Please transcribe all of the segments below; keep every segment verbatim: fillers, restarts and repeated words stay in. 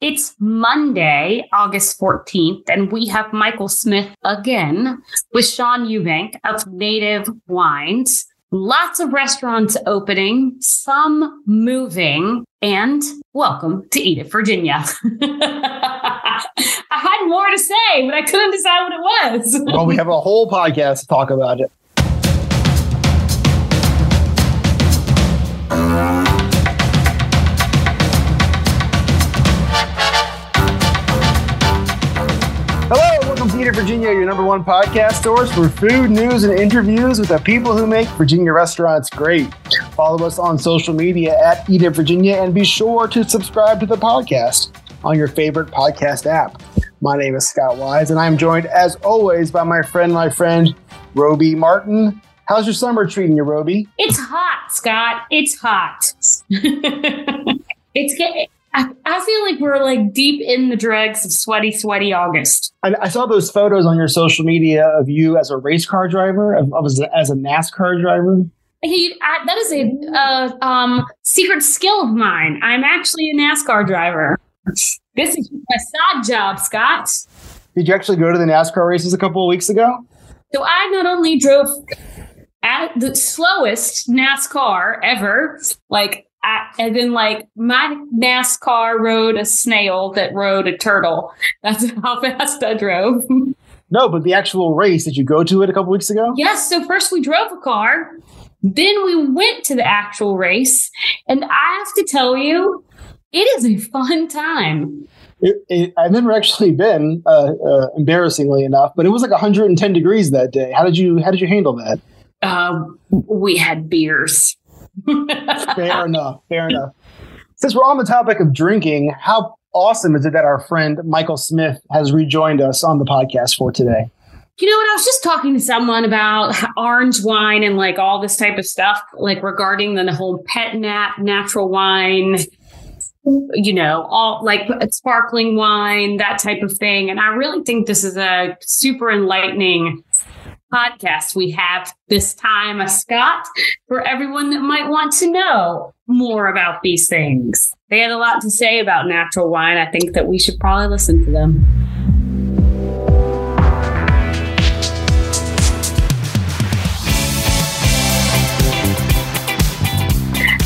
It's Monday, August fourteenth, and we have Michael Smith again with Shawn Eubank of Native Wines. Lots of restaurants opening, some moving, and welcome to Eat It, Virginia. I had more to say, but I couldn't decide what it was. Well, we have a whole podcast to talk about it. Virginia, your number one podcast source for food news and interviews with the people who make Virginia restaurants great. Follow us on social media at Eat It Virginia and be sure to subscribe to the podcast on your favorite podcast app. My name is Scott Wise and I'm joined as always by my friend, my friend, Roby Martin. How's your summer treating you, Roby? It's hot, Scott. It's hot. it's getting... I feel like we're like deep in the dregs of sweaty, sweaty August. I, I saw those photos on your social media of you as a race car driver, of, of as, a, as a NASCAR driver. He, I, that is a uh, um, secret skill of mine. I'm actually a NASCAR driver. This is my side job, Scott. Did you actually go to the NASCAR races a couple of weeks ago? So I not only drove at the slowest NASCAR ever, like, I, and then, like, my NASCAR rode a snail that rode a turtle. That's how fast I drove. No, but the actual race, did you go to it a couple weeks ago? Yes. So first we drove a car. Then we went to the actual race. And I have to tell you, it is a fun time. It, it, I've never actually been, uh, uh, embarrassingly enough, but it was like one hundred ten degrees that day. How did you, how did you handle that? Uh, we had beers. Fair enough. Fair enough. Since we're on the topic of drinking, how awesome is it that our friend Michael Smith has rejoined us on the podcast for today? You know what? I was just talking to someone about orange wine and like all this type of stuff, like regarding the whole pet nat, natural wine, you know, all like sparkling wine, that type of thing. And I really think this is a super enlightening podcast we have this time, Scott, for everyone that might want to know more about these things. They had a lot to say about natural wine. I think that we should probably listen to them.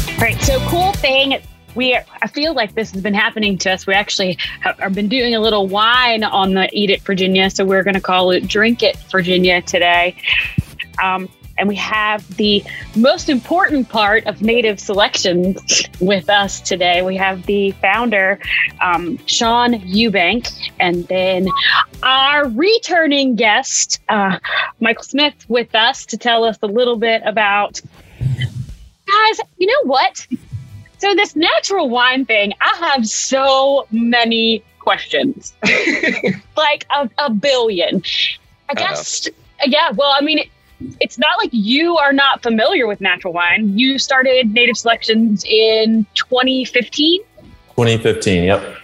All right, so cool thing. We are, I feel like this has been happening to us. We actually have, have been doing a little wine on the Eat It Virginia, so we're going to call it Drink It Virginia today. Um, and we have the most important part of Native Selections with us today. We have the founder, um, Shawn Eubank, and then our returning guest, uh, Michael Smith, with us to tell us a little bit about... Guys, you know what? So this natural wine thing, I have so many questions, like a, a billion. I guess, Uh-oh. yeah, well, I mean, it, it's not like you are not familiar with natural wine. You started Native Selections in twenty fifteen? twenty fifteen, yep.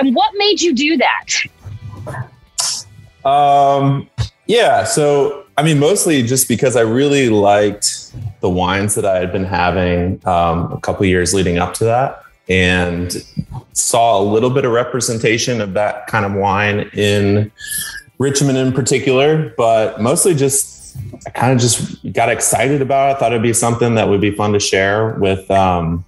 And what made you do that? Um, yeah, so, I mean, mostly just because I really liked the wines that I had been having um, a couple of years leading up to that, and saw a little bit of representation of that kind of wine in Richmond in particular, but mostly just, I kind of just got excited about it. I thought it'd be something that would be fun to share with um,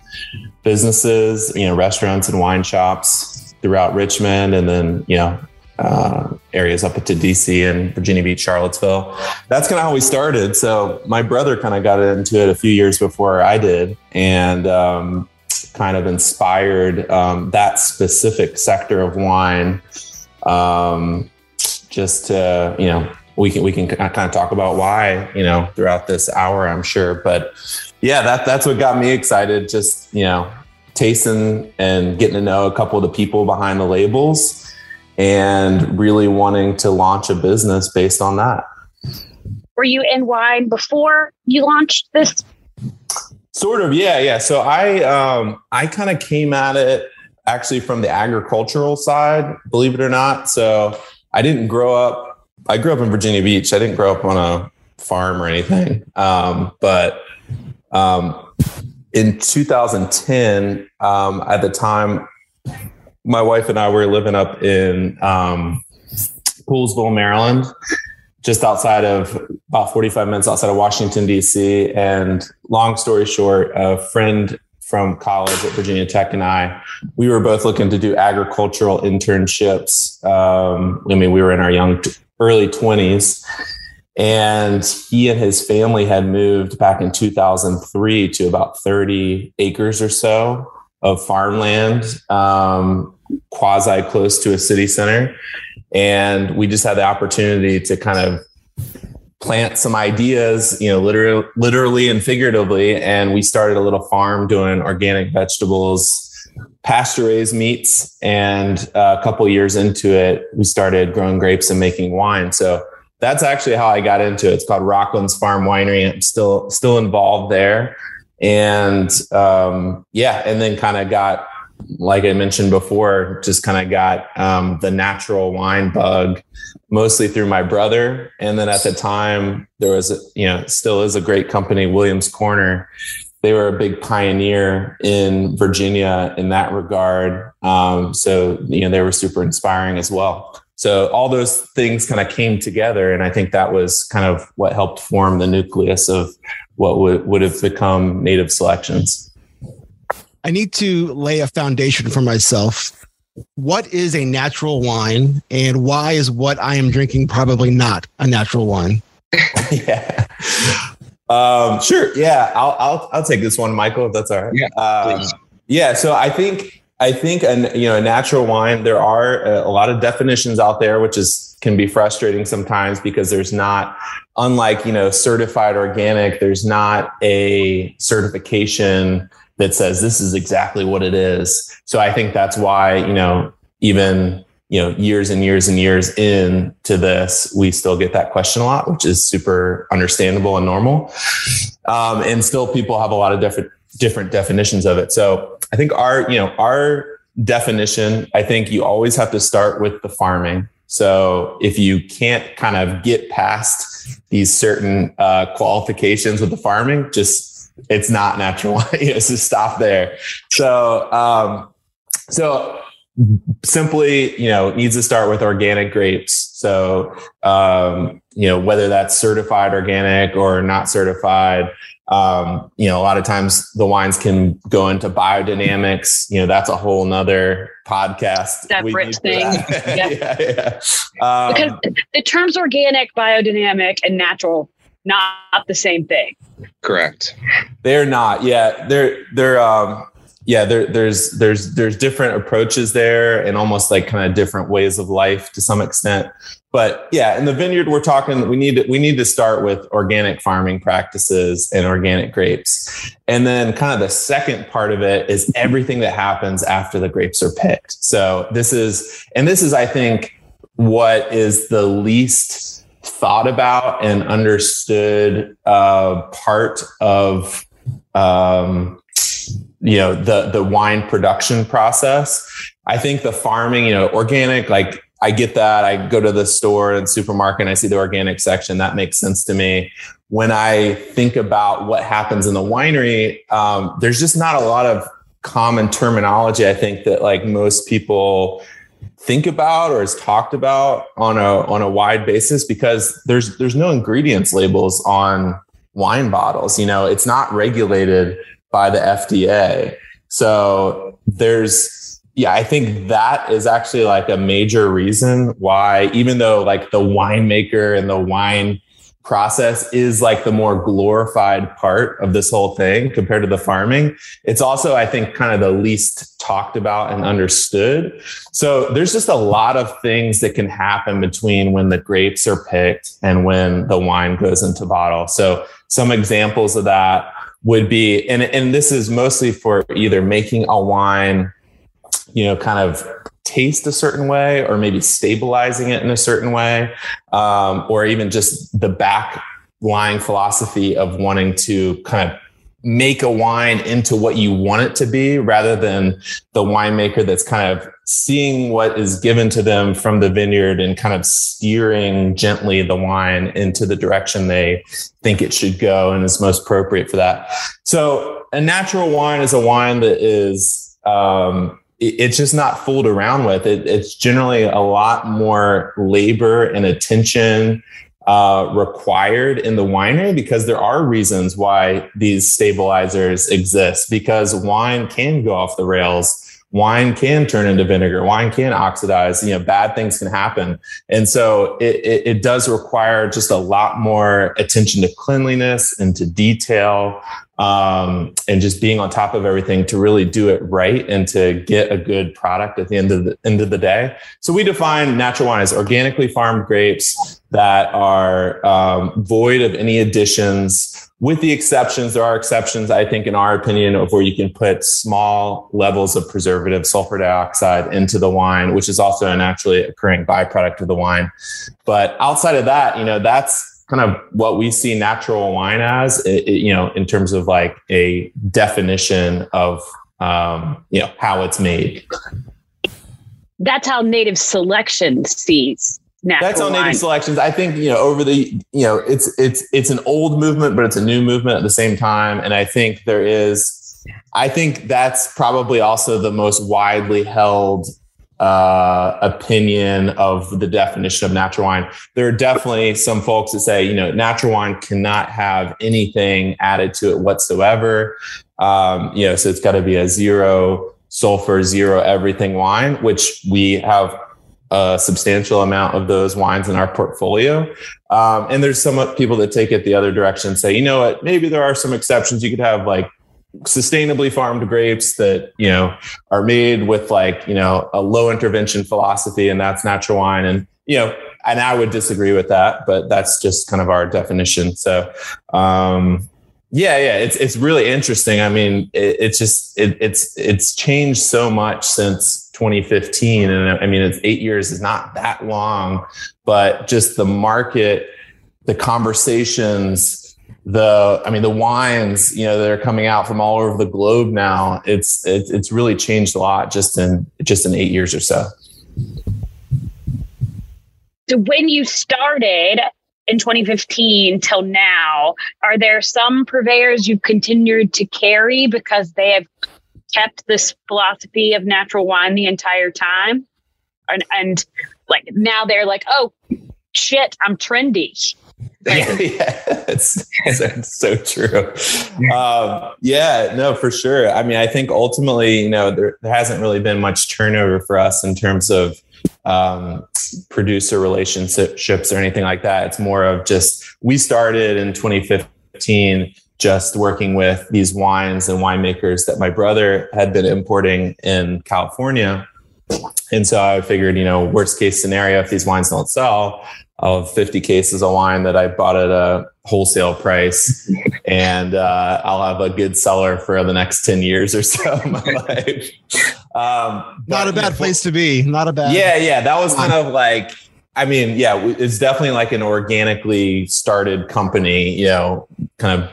businesses, you know, restaurants and wine shops throughout Richmond. And then, you know, Uh, areas up to D C and Virginia Beach, Charlottesville. That's kind of how we started. So my brother kind of got into it a few years before I did, and um, kind of inspired um, that specific sector of wine. Um, just to, you know, we can we can kind of talk about why, you know, throughout this hour, I'm sure. But yeah, that that's what got me excited. Just, you know, tasting and getting to know a couple of the people behind the labels, and really wanting to launch a business based on that. Were you in wine before you launched this? Sort of, yeah, yeah. So I um, I kind of came at it actually from the agricultural side, believe it or not. So I didn't grow up, I grew up in Virginia Beach. I didn't grow up on a farm or anything. Um, but um, in twenty ten, um, at the time, my wife and I were living up in um, Poolesville, Maryland, just outside of about forty-five minutes outside of Washington, D C. And long story short, a friend from college at Virginia Tech and I, we were both looking to do agricultural internships. Um, I mean, we were in our young, early twenties. And he and his family had moved back in two thousand three to about thirty acres or so of farmland, um, quasi close to a city center. And we just had the opportunity to kind of plant some ideas, you know, literally, literally and figuratively. And we started a little farm doing organic vegetables, pasture raised meats. And a couple of years into it, we started growing grapes and making wine. So that's actually how I got into it. It's called Rocklands Farm Winery. I'm still, still involved there. And um, yeah, and then kind of got, like I mentioned before, just kind of got um, the natural wine bug, mostly through my brother. And then at the time there was, a, you know, still is a great company, Williams Corner. They were a big pioneer in Virginia in that regard. Um, so, you know, they were super inspiring as well. So all those things kind of came together. And I think that was kind of what helped form the nucleus of what would, would have become Native Selections. I need to lay a foundation for myself. What is a natural wine, and why is what I am drinking probably not a natural wine? yeah. Um, sure. Yeah. I'll, I'll, I'll take this one, Michael, if that's all right. Yeah. Um, yeah. So I think, I think, an, you know, a natural wine, there are a, a lot of definitions out there, which is, can be frustrating sometimes because there's not, unlike, you know, certified organic, there's not a certification that says this is exactly what it is. So I think that's why, you know, even, you know, years and years and years into this, we still get that question a lot, which is super understandable and normal. Um, and still people have a lot of different, different definitions of it. So I think our, you know, our definition, I think you always have to start with the farming. So if you can't kind of get past these certain uh, qualifications with the farming, just, it's not natural wine. It's just stop there. So, um, so simply, you know, it needs to start with organic grapes. So, um, you know, whether that's certified organic or not certified, um, you know, a lot of times the wines can go into biodynamics. You know, that's a whole nother podcast. Separate thing. yeah. yeah, yeah. Um, because the terms organic, biodynamic, and natural, not the same thing. Correct. They're not. Yeah. They're, they're, um, yeah, there, there's, there's, there's different approaches there and almost like kind of different ways of life to some extent, but yeah, in the vineyard, we're talking, we need to, we need to start with organic farming practices and organic grapes. And then kind of the second part of it is everything that happens after the grapes are picked. So this is, and this is, I think, what is the least thought about and understood uh, part of, um, you know, the, the wine production process. I think the farming, you know, organic, like I get that. I go to the store and supermarket and I see the organic section. That makes sense to me. When I think about what happens in the winery, um, there's just not a lot of common terminology, I think, that like most people think about or is talked about on a on a wide basis, because there's there's no ingredients labels on wine bottles. You know, it's not regulated by the F D A. So there's yeah, I think that is actually like a major reason why, even though like the winemaker and the wine process is like the more glorified part of this whole thing compared to the farming, it's also, I think, kind of the least talked about and understood. So there's just a lot of things that can happen between when the grapes are picked and when the wine goes into bottle. So some examples of that would be, and, and this is mostly for either making a wine, you know, kind of taste a certain way, or maybe stabilizing it in a certain way, um, or even just the backlying philosophy of wanting to kind of make a wine into what you want it to be, rather than the winemaker that's kind of seeing what is given to them from the vineyard and kind of steering gently the wine into the direction they think it should go and is most appropriate for that. So a natural wine is a wine that is, um, it's just not fooled around with. It, it's generally a lot more labor and attention uh, required in the winery, because there are reasons why these stabilizers exist, because wine can go off the rails. Wine can turn into vinegar. Wine can oxidize. You know, bad things can happen. And so it, it, it does require just a lot more attention to cleanliness and to detail, um, and just being on top of everything to really do it right and to get a good product at the end of the end of the day. So we define natural wine as organically farmed grapes that are um, void of any additions. With the exceptions, there are exceptions, I think, in our opinion, of where you can put small levels of preservative, sulfur dioxide, into the wine, which is also a naturally occurring byproduct of the wine. But outside of that, you know, that's kind of what we see natural wine as, it, it, you know, in terms of like a definition of, um, you know, how it's made. That's how Native Selection sees. Natural That's on wine. Native Selections. I think, you know, over the, you know, it's, it's, it's an old movement, but it's a new movement at the same time. And I think there is, I think that's probably also the most widely held uh, opinion of the definition of natural wine. There are definitely some folks that say, you know, natural wine cannot have anything added to it whatsoever. Um, you know, so it's got to be a zero sulfur, zero everything wine, which we have a substantial amount of those wines in our portfolio. Um, and there's some people that take it the other direction and say, you know what, maybe there are some exceptions. You could have like sustainably farmed grapes that, you know, are made with like, you know, a low intervention philosophy, and that's natural wine. And, you know, and I would disagree with that, but that's just kind of our definition. So, um, yeah, yeah, it's it's really interesting. I mean, it, it's just it, it's it's changed so much since twenty fifteen, and I mean, it's eight years is not that long, but just the market, the conversations, the I mean, the wines, you know, that are coming out from all over the globe now. It's it's it's really changed a lot just in just in eight years or so. So when you started in twenty fifteen till now, are there some purveyors you've continued to carry because they have kept this philosophy of natural wine the entire time? And, and like now they're like, oh shit, I'm trendy. Yeah, yeah. It's, it's so true. Um, yeah, no, for sure. I mean, I think ultimately, you know, there, there hasn't really been much turnover for us in terms of um, producer relationships or anything like that. It's more of just, we started in twenty fifteen just working with these wines and winemakers that my brother had been importing in California. And so I figured, you know, worst case scenario, if these wines don't sell, of fifty cases of wine that I bought at a wholesale price, and uh, I'll have a good seller for the next ten years or so of my life. Um, Not a bad place to be. Not a bad. Yeah, yeah. That was kind of like, I mean, yeah, it's definitely like an organically started company, you know, kind of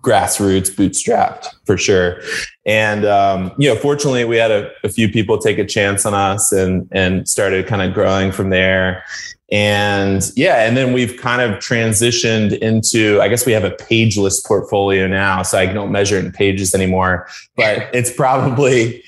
grassroots, bootstrapped for sure. And, um, you know, fortunately we had a, a few people take a chance on us and, and started kind of growing from there. And yeah, and then we've kind of transitioned into, I guess we have a pageless portfolio now, so I don't measure it in pages anymore, but it's probably,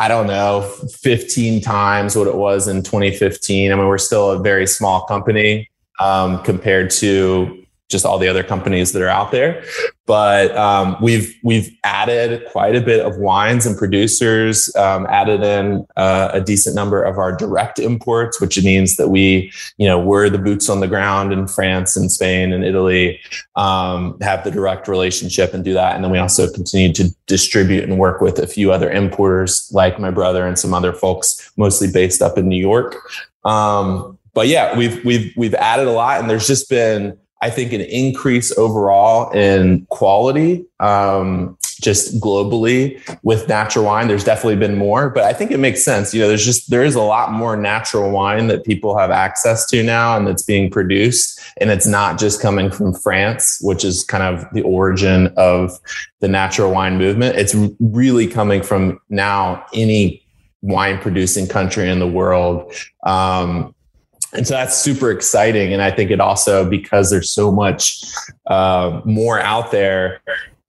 I don't know, fifteen times what it was in twenty fifteen. I mean, we're still a very small company, um, compared to just all the other companies that are out there. But um, we've we've added quite a bit of wines and producers, um, added in uh, a decent number of our direct imports, which means that we, you know, we're the boots on the ground in France and Spain and Italy, um, have the direct relationship and do that. And then we also continue to distribute and work with a few other importers like my brother and some other folks, mostly based up in New York. Um, but yeah, we've we've we've added a lot, and there's just been, I think, an increase overall in quality, um, just globally with natural wine. There's definitely been more, but I think it makes sense. You know, there's just, there is a lot more natural wine that people have access to now and that's being produced. And it's not just coming from France, which is kind of the origin of the natural wine movement. It's really coming from now any wine producing country in the world. Um, And so that's super exciting. And I think it also, because there's so much uh, more out there,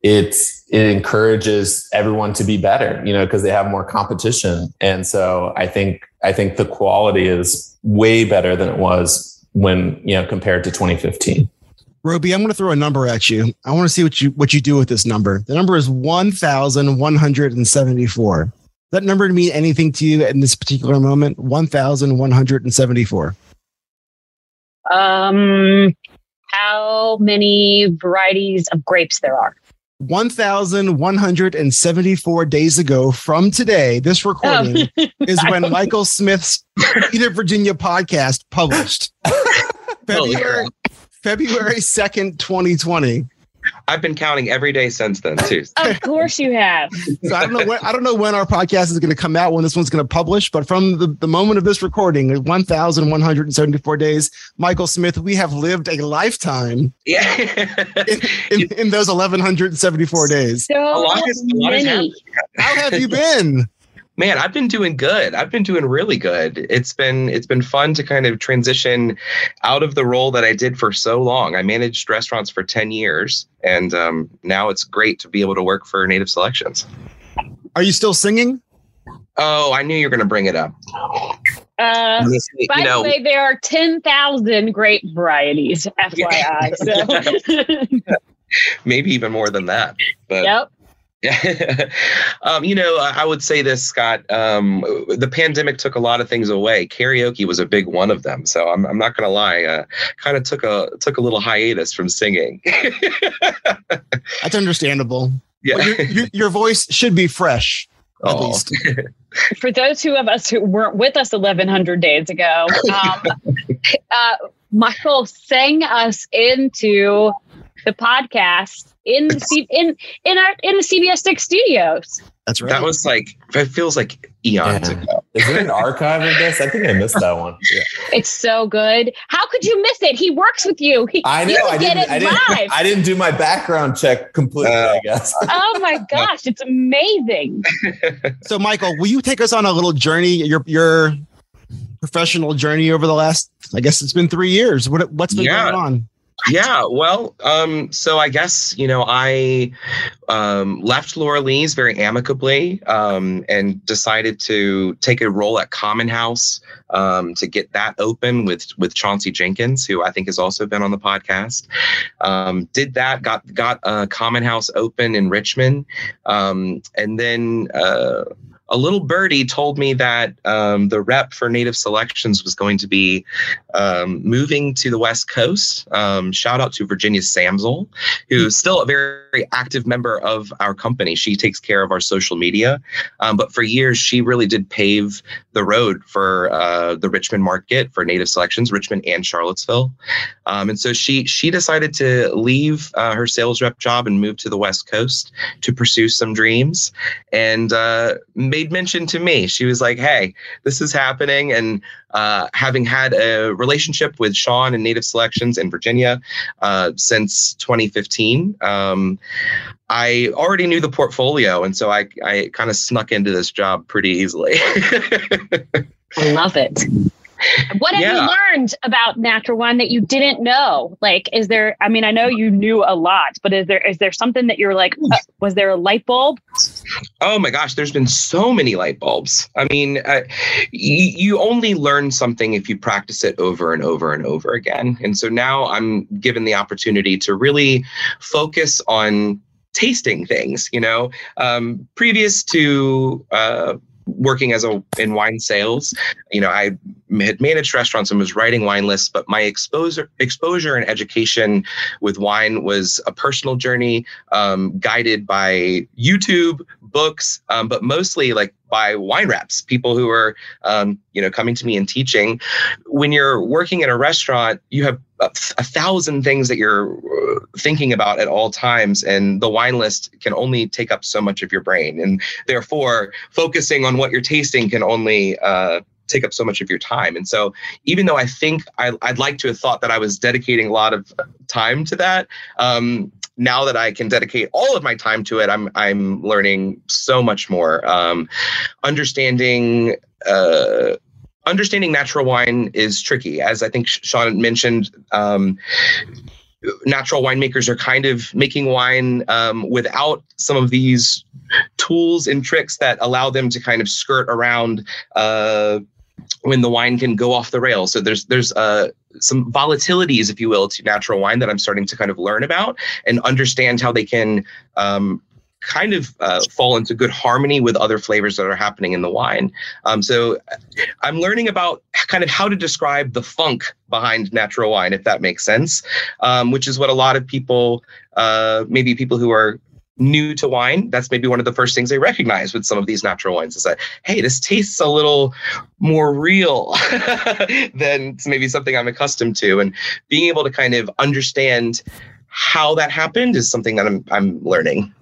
it's it encourages everyone to be better, you know, because they have more competition. And so I think, I think the quality is way better than it was when, you know, compared to twenty fifteen. Roby, I'm going to throw a number at you. I want to see what you, what you do with this number. The number is one thousand one hundred seventy-four. Does that number mean anything to you in this particular moment? one thousand one hundred seventy-four. Um, how many varieties of grapes there are? one thousand one hundred seventy-four days ago from today, this recording oh. is when Michael Smith's Native Virginia podcast published. February, February second, twenty twenty. I've been counting every day since then, too. Of course you have. So I don't know when, I don't know when our podcast is going to come out, when this one's going to publish, but from the, the moment of this recording, one thousand one hundred seventy-four days, Michael Smith, we have lived a lifetime yeah. in, in, in those eleven seventy-four days. So a lot is, a lot many. How have you been? Man, I've been doing good. I've been doing really good. It's been it's been fun to kind of transition out of the role that I did for so long. I managed restaurants for ten years, and um, now it's great to be able to work for Native Selections. Are you still singing? Oh, I knew you were going to bring it up. Uh, you by know, the way, there are ten thousand grape varieties, F Y I. So. Maybe even more than that. But. Yep. Yeah, um, you know, I would say this, Scott. Um, the pandemic took a lot of things away. Karaoke was a big one of them. So I'm, I'm not going to lie. Uh, kind of took a took a little hiatus from singing. That's understandable. Yeah, well, your, your, your voice should be fresh. At oh. least. For those who of us who weren't with us eleven hundred days ago, um, uh, Michael sang us into the podcast. In the C- in in our in the C B S six studios. That's right. That was like it feels like eons yeah. ago. Is there an archive of this? I think I missed that one. Yeah. It's so good. How could you miss it? He works with you. He, I know. You I, get didn't, it I didn't. Live. I didn't do my background check completely. Uh, I guess. Oh my gosh, it's amazing. So, Michael, will you take us on a little journey? Your your professional journey over the last, I guess it's been three years. What what's been yeah. going on? Yeah, well, um, so I guess, you know, I um, left Laura Lee's very amicably um, and decided to take a role at Common House um, to get that open with with Chauncey Jenkins, who I think has also been on the podcast. Um, did that, got got uh, Common House open in Richmond, um, and then uh, a little birdie told me that um, the rep for Native Selections was going to be um, moving to the West Coast. Um, shout out to Virginia Samsel, who's still a very, very active member of our company. She takes care of our social media. Um, but for years, she really did pave the road for uh, the Richmond market for Native Selections, Richmond and Charlottesville. Um, and so she, she decided to leave uh, her sales rep job and move to the West Coast to pursue some dreams. And uh, maybe mention to me, she was like, hey, this is happening. And uh, having had a relationship with Shawn and Native Selections in Virginia uh, since twenty fifteen, um, I already knew the portfolio. And so I, I kind of snuck into this job pretty easily. I love it. What have yeah. you learned about Natural Wine that you didn't know? Like, is there, I mean, I know you knew a lot, but is there, is there something that you're like, uh, was there a light bulb? Oh my gosh, there's been so many light bulbs. I mean, uh, y- you only learn something if you practice it over and over and over again. And so now I'm given the opportunity to really focus on tasting things, you know, um, previous to, uh, working as a in wine sales, you know, I had managed restaurants and was writing wine lists, but my exposure, exposure and education with wine was a personal journey, um, guided by YouTube, books, um, but mostly like by wine reps, people who are, um, you know, coming to me and teaching. When you're working at a restaurant, you have a, a thousand things that you're thinking about at all times. And the wine list can only take up so much of your brain. And therefore, focusing on what you're tasting can only uh, take up so much of your time. And so even though I think I, I'd like to have thought that I was dedicating a lot of time to that, um, now that I can dedicate all of my time to it, I'm I'm learning so much more. Um, understanding uh, understanding natural wine is tricky, as I think Shawn mentioned. Um, natural winemakers are kind of making wine um, without some of these tools and tricks that allow them to kind of skirt around uh, when the wine can go off the rails. So there's there's uh, some volatilities, if you will, to natural wine that I'm starting to kind of learn about and understand how they can um, kind of uh, fall into good harmony with other flavors that are happening in the wine. Um, so I'm learning about kind of how to describe the funk behind natural wine, if that makes sense, um, which is what a lot of people, uh, maybe people who are new to wine, that's maybe one of the first things they recognize with some of these natural wines is that, hey, this tastes a little more real than maybe something I'm accustomed to. And being able to kind of understand how that happened is something that I'm, I'm learning.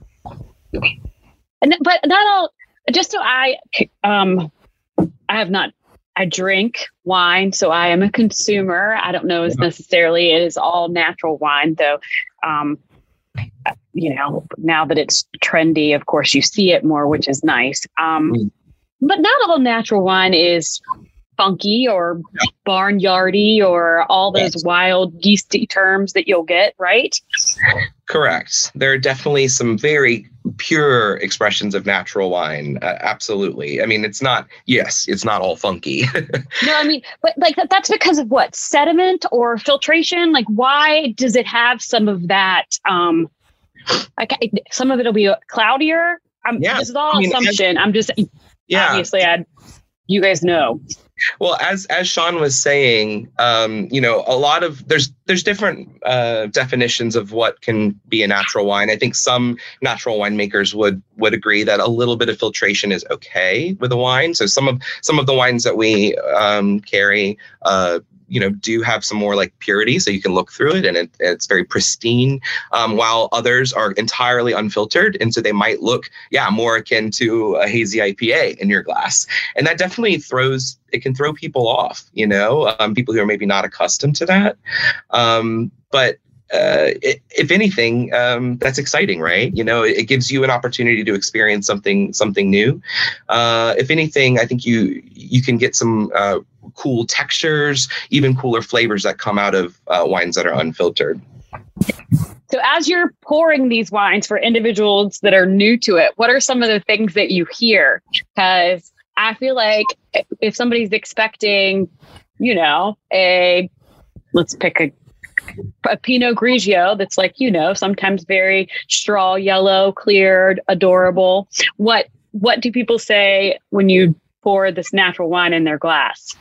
And, but not all, just so I, um, I have not, I drink wine, so I am a consumer. I don't know as necessarily it is all natural wine, though. Um, you know, now that it's trendy, of course, you see it more, which is nice. Um, mm. But not all natural wine is funky or yeah. barnyardy or all those yes. wild yeasty terms that you'll get, right? Correct. There are definitely some very pure expressions of natural wine. Uh, absolutely. I mean, it's not, yes, it's not all funky. No, I mean, but like that, that's because of what? Sediment or filtration? Like, why does it have some of that? Um, like some of it'll be cloudier. I'm, yeah. This is all I mean, assumption. I, I'm just, yeah. obviously I'd, you guys know. Well, as as Shawn was saying, um, you know, a lot of there's there's different uh, definitions of what can be a natural wine. I think some natural winemakers would would agree that a little bit of filtration is okay with a wine. So some of some of the wines that we um, carry, uh, you know, do have some more like purity, so you can look through it and it, it's very pristine. Um, while others are entirely unfiltered, and so they might look, yeah, more akin to a hazy I P A in your glass, and that definitely throws. It can throw people off, you know, um, people who are maybe not accustomed to that. Um, but uh, it, if anything, um, that's exciting, right? You know, it, it gives you an opportunity to experience something, something new. Uh, if anything, I think you you can get some uh, cool textures, even cooler flavors that come out of uh, wines that are unfiltered. So as you're pouring these wines for individuals that are new to it, what are some of the things that you hear? Because I feel like if somebody's expecting, you know, a, let's pick a, a Pinot Grigio that's like, you know, sometimes very straw yellow, cleared, adorable. What, what do people say when you pour this natural wine in their glass?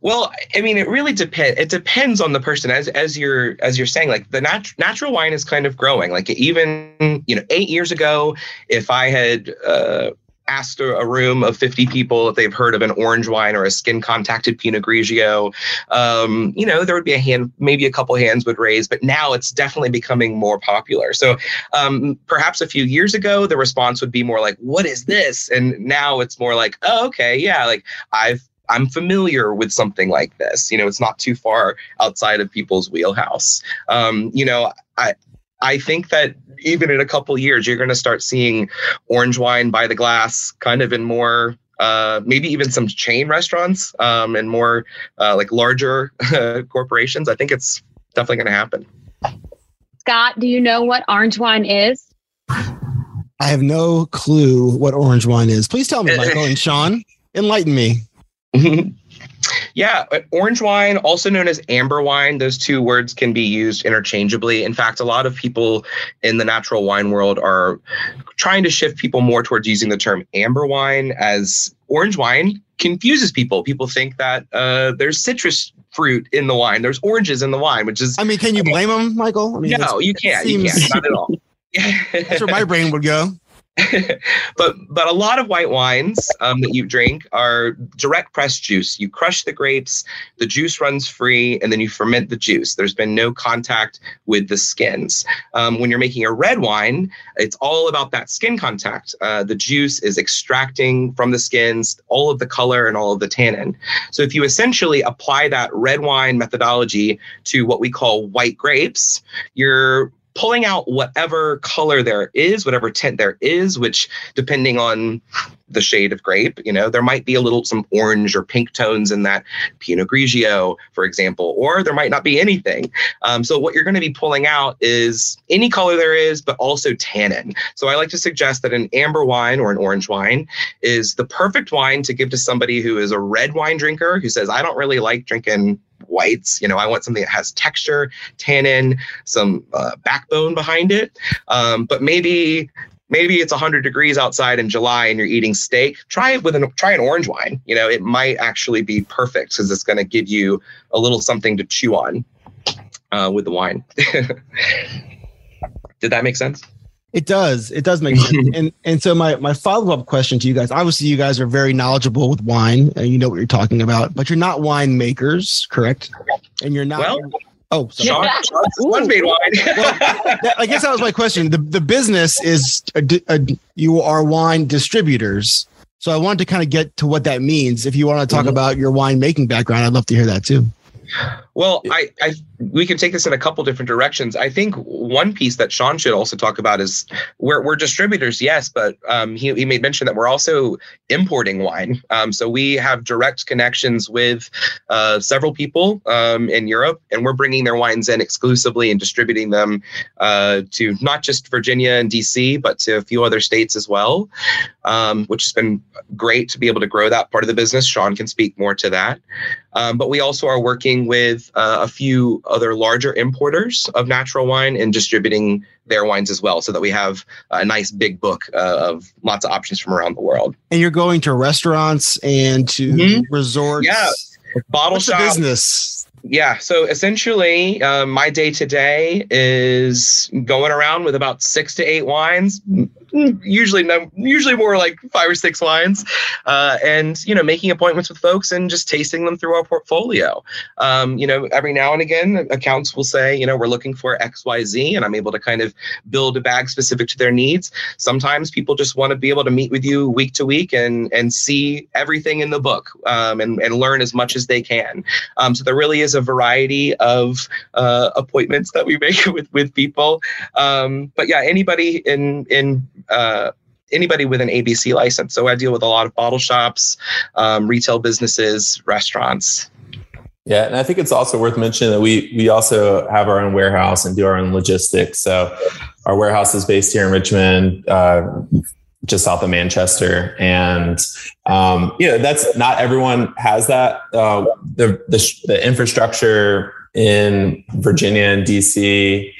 Well, I mean, it really depends. It depends on the person. As as you're as you're saying, like the nat- natural wine is kind of growing. Like even, you know, eight years ago, if I had, uh, asked a room of fifty people if they've heard of an orange wine or a skin-contacted Pinot Grigio, um, you know, there would be a hand, maybe a couple hands would raise, but now it's definitely becoming more popular. So um, perhaps a few years ago, the response would be more like, what is this? And now it's more like, oh, okay, yeah, like I've, I'm familiar with something like this. You know, it's not too far outside of people's wheelhouse. Um, you know, I, I think that even in a couple of years, you're going to start seeing orange wine by the glass kind of in more, uh, maybe even some chain restaurants um, and more uh, like larger uh, corporations. I think it's definitely going to happen. Scott, do you know what orange wine is? I have no clue what orange wine is. Please tell me, Michael and Shawn. Enlighten me. Yeah, orange wine, also known as amber wine, those two words can be used interchangeably. In fact, a lot of people in the natural wine world are trying to shift people more towards using the term amber wine, as orange wine confuses people. People think that uh, there's citrus fruit in the wine, there's oranges in the wine, which is... I mean, can you blame them, Michael? I mean, no, you can't. Seems... You can't, not at all. That's where my brain would go. but but a lot of white wines um, that you drink are direct pressed juice. You crush the grapes, the juice runs free, and then you ferment the juice. There's been no contact with the skins. Um, when you're making a red wine, it's all about that skin contact. Uh, the juice is extracting from the skins all of the color and all of the tannin. So if you essentially apply that red wine methodology to what we call white grapes, you're pulling out whatever color there is, whatever tint there is, which depending on the shade of grape, you know, there might be a little, some orange or pink tones in that Pinot Grigio, for example, or there might not be anything. Um, so what you're going to be pulling out is any color there is, but also tannin. So I like to suggest that an amber wine or an orange wine is the perfect wine to give to somebody who is a red wine drinker, who says, I don't really like drinking whites. You know, I want something that has texture, tannin, some uh, backbone behind it. Um, but maybe maybe it's one hundred degrees outside in July and you're eating steak. Try it with an try an orange wine. You know, it might actually be perfect because it's going to give you a little something to chew on uh, with the wine. Did that make sense? It does. It does make sense. And and so my, my follow-up question to you guys, obviously you guys are very knowledgeable with wine and you know what you're talking about, but you're not winemakers, correct? And you're not... Well, oh, sorry. Yeah. Sean's made wine. Well, that, I guess that was my question. The the business is, a, a, you are wine distributors. So I wanted to kind of get to what that means. If you want to talk mm-hmm. about your winemaking background, I'd love to hear that too. Well, I, I we can take this in a couple different directions. I think one piece that Shawn should also talk about is we're we're distributors, yes, but um, he he made mention that we're also importing wine. Um, so we have direct connections with uh, several people um, in Europe, and we're bringing their wines in exclusively and distributing them uh, to not just Virginia and D C, but to a few other states as well, um, which has been great to be able to grow that part of the business. Shawn can speak more to that. Um, but we also are working with uh, a few other larger importers of natural wine and distributing their wines as well, so that we have a nice big book uh, of lots of options from around the world. And you're going to restaurants and to mm-hmm. resorts. Yeah, bottle shops. What's the business? Yeah. So essentially, uh, my day to day is going around with about six to eight wines, usually no, usually more like five or six wines, uh, and, you know, making appointments with folks and just tasting them through our portfolio. Um, you know, every now and again, accounts will say, you know, we're looking for X, Y, Z, and I'm able to kind of build a bag specific to their needs. Sometimes people just want to be able to meet with you week to week and and see everything in the book um, and, and learn as much as they can. Um, so there really is a variety of uh, appointments that we make with, with people. Um, but yeah, anybody in, in, Uh, anybody with an A B C license. So I deal with a lot of bottle shops, um, retail businesses, restaurants. Yeah. And I think it's also worth mentioning that we, we also have our own warehouse and do our own logistics. So our warehouse is based here in Richmond, uh, just south of Manchester. And, um, you know, that's not everyone has that, uh, the, the, the infrastructure in Virginia and D C,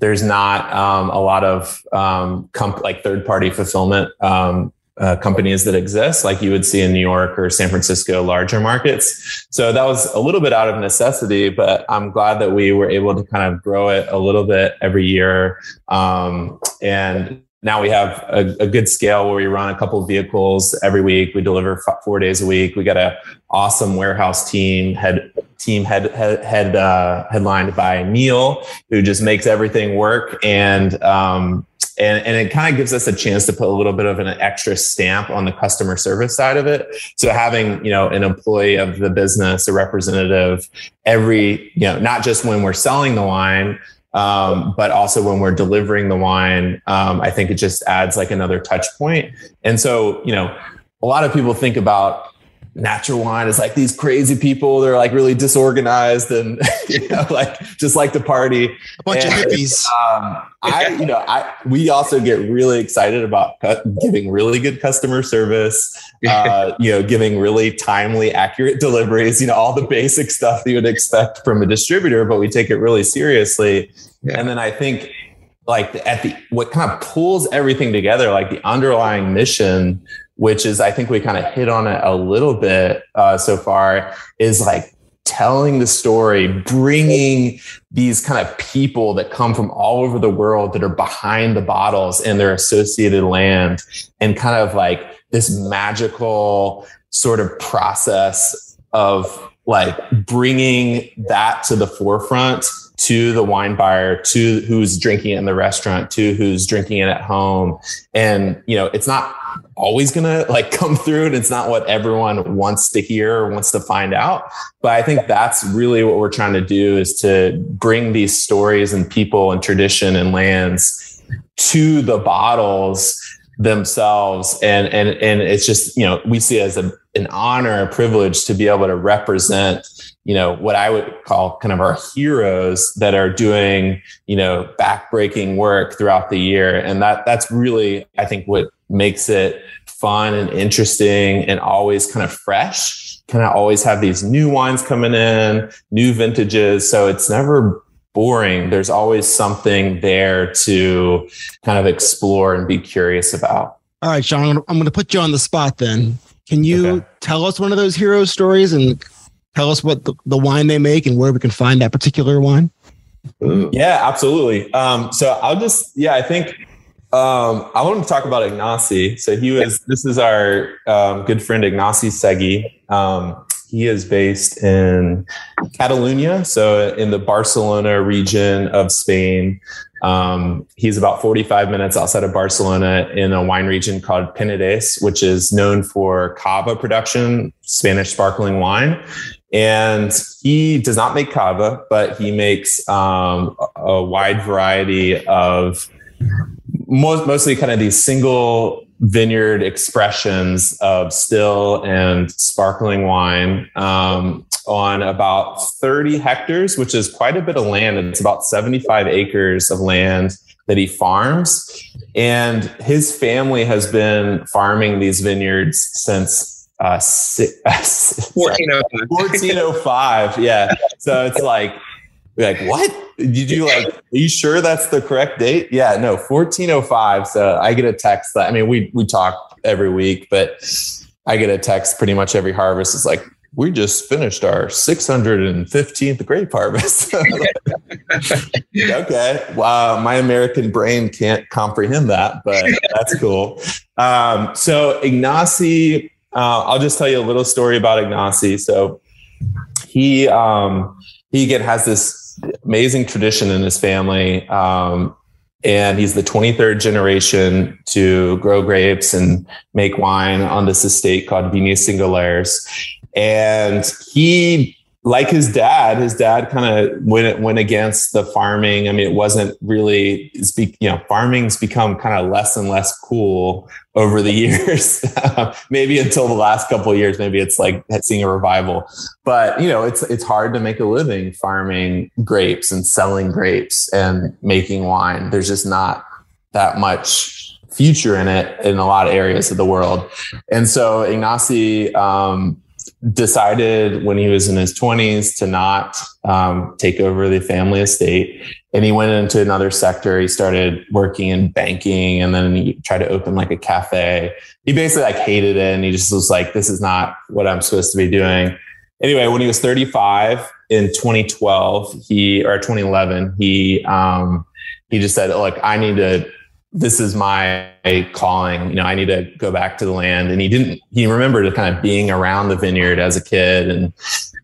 there's not um, a lot of um, comp- like third-party fulfillment um, uh, companies that exist like you would see in New York or San Francisco, larger markets. So that was a little bit out of necessity, but I'm glad that we were able to kind of grow it a little bit every year. Um, and now we have a, a good scale where we run a couple of vehicles every week. We deliver f- four days a week. We got an awesome warehouse team head team head, head, head uh, headlined by Neil, who just makes everything work. And, um, and, and it kind of gives us a chance to put a little bit of an extra stamp on the customer service side of it. So having, you know, an employee of the business, a representative every, you know, not just when we're selling the wine, Um, but also when we're delivering the wine, um, I think it just adds like another touch point. And so, you know, a lot of people think about natural wine as like these crazy people. They're like really disorganized and, you know, like just like to party. A bunch and, of hippies. Um, I, you know, I, we also get really excited about cu- giving really good customer service, uh, you know, giving really timely, accurate deliveries, you know, all the basic stuff that you would expect from a distributor, but we take it really seriously. Yeah. And then I think like at the, what kind of pulls everything together, like the underlying mission, which is, I think we kind of hit on it a little bit uh, so far, is like telling the story, bringing these kind of people that come from all over the world that are behind the bottles and their associated land, and kind of like this magical sort of process of like bringing that to the forefront to the wine buyer, to who's drinking it in the restaurant, to who's drinking it at home. And, you know, it's not always going to like come through and it's not what everyone wants to hear or wants to find out. But I think that's really what we're trying to do, is to bring these stories and people and tradition and lands to the bottles themselves. And, and, and it's just, you know, we see it as a, an honor, a privilege to be able to represent, you know, what I would call kind of our heroes that are doing, you know, backbreaking work throughout the year. And that that's really, I think, what makes it fun and interesting and always kind of fresh. Kind of always have these new wines coming in, new vintages. So it's never boring. There's always something there to kind of explore and be curious about. All right, Shawn, I'm going to put you on the spot then. Can you okay. tell us one of those hero stories and tell us what the, the wine they make and where we can find that particular wine? Ooh. Yeah, absolutely. Um, so I'll just, yeah, I think um, I want to talk about Ignasi. So he was, this is our um, good friend, Ignasi Seguí. Um, he is based in Catalonia, so in the Barcelona region of Spain. Um, he's about forty-five minutes outside of Barcelona in a wine region called Penedès, which is known for cava production, Spanish sparkling wine. And he does not make cava, but he makes um, a wide variety of most, mostly kind of these single vineyard expressions of still and sparkling wine um, on about thirty hectares, which is quite a bit of land. And it's about seventy-five acres of land that he farms. And his family has been farming these vineyards since Uh, six, fourteen oh five. fourteen oh five. Yeah. So it's like, like, what did you like? Are you sure that's the correct date? Yeah, no, fourteen oh five. So I get a text that, I mean, we, we talk every week, but I get a text pretty much every harvest. It's like, we just finished our six hundred fifteenth grape harvest. Okay. Wow. My American brain can't comprehend that, but that's cool. Um, so Ignasi, Uh, I'll just tell you a little story about Ignasi. So he, um, he again has this amazing tradition in his family. Um, and he's the twenty-third generation to grow grapes and make wine on this estate called Vinyes Singulars. And he, like his dad, his dad kind of went, went against the farming. I mean, it wasn't really, you know, farming's become kind of less and less cool over the years, maybe until the last couple of years, maybe it's like seeing a revival, but you know, it's, it's hard to make a living farming grapes and selling grapes and making wine. There's just not that much future in it in a lot of areas of the world. And so Ignasi, um, decided when he was in his twenties to not um, take over the family estate. And he went into another sector. He started working in banking, and then he tried to open like a cafe. He basically like hated it. And he just was like, this is not what I'm supposed to be doing. Anyway, when he was thirty-five in twenty twelve, he, or twenty eleven, he, um, he just said, look, I need to, this is my calling, you know, I need to go back to the land. And he didn't, he remembered kind of being around the vineyard as a kid and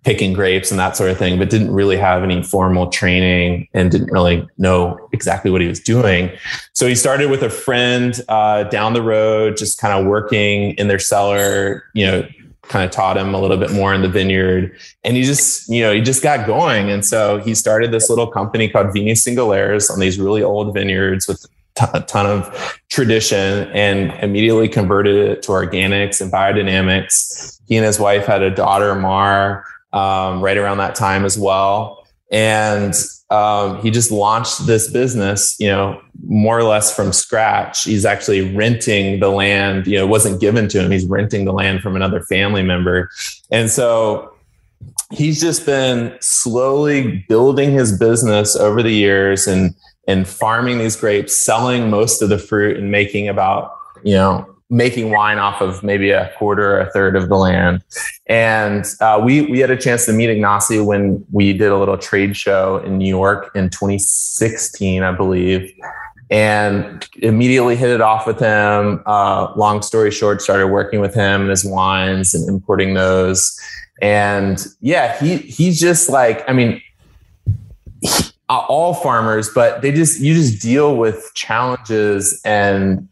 picking grapes and that sort of thing, but didn't really have any formal training and didn't really know exactly what he was doing. So he started with a friend uh, down the road, just kind of working in their cellar, you know, kind of taught him a little bit more in the vineyard, and he just, you know, he just got going. And so he started this little company called Vinyes Singulars on these really old vineyards with a ton of tradition, and immediately converted it to organics and biodynamics. He and his wife had a daughter, Mar, um, right around that time as well. And um, he just launched this business, you know, more or less from scratch. He's actually renting the land, you know, it wasn't given to him. He's renting the land from another family member. And so he's just been slowly building his business over the years and and farming these grapes, selling most of the fruit, and making about, you know, making wine off of maybe a quarter or a third of the land. And uh, we we had a chance to meet Ignasi when we did a little trade show in New York in twenty sixteen, I believe, and immediately hit it off with him. Uh, long story short, started working with him and his wines and importing those. And yeah, he he's just like, I mean, he, all farmers, but they just, you just deal with challenges and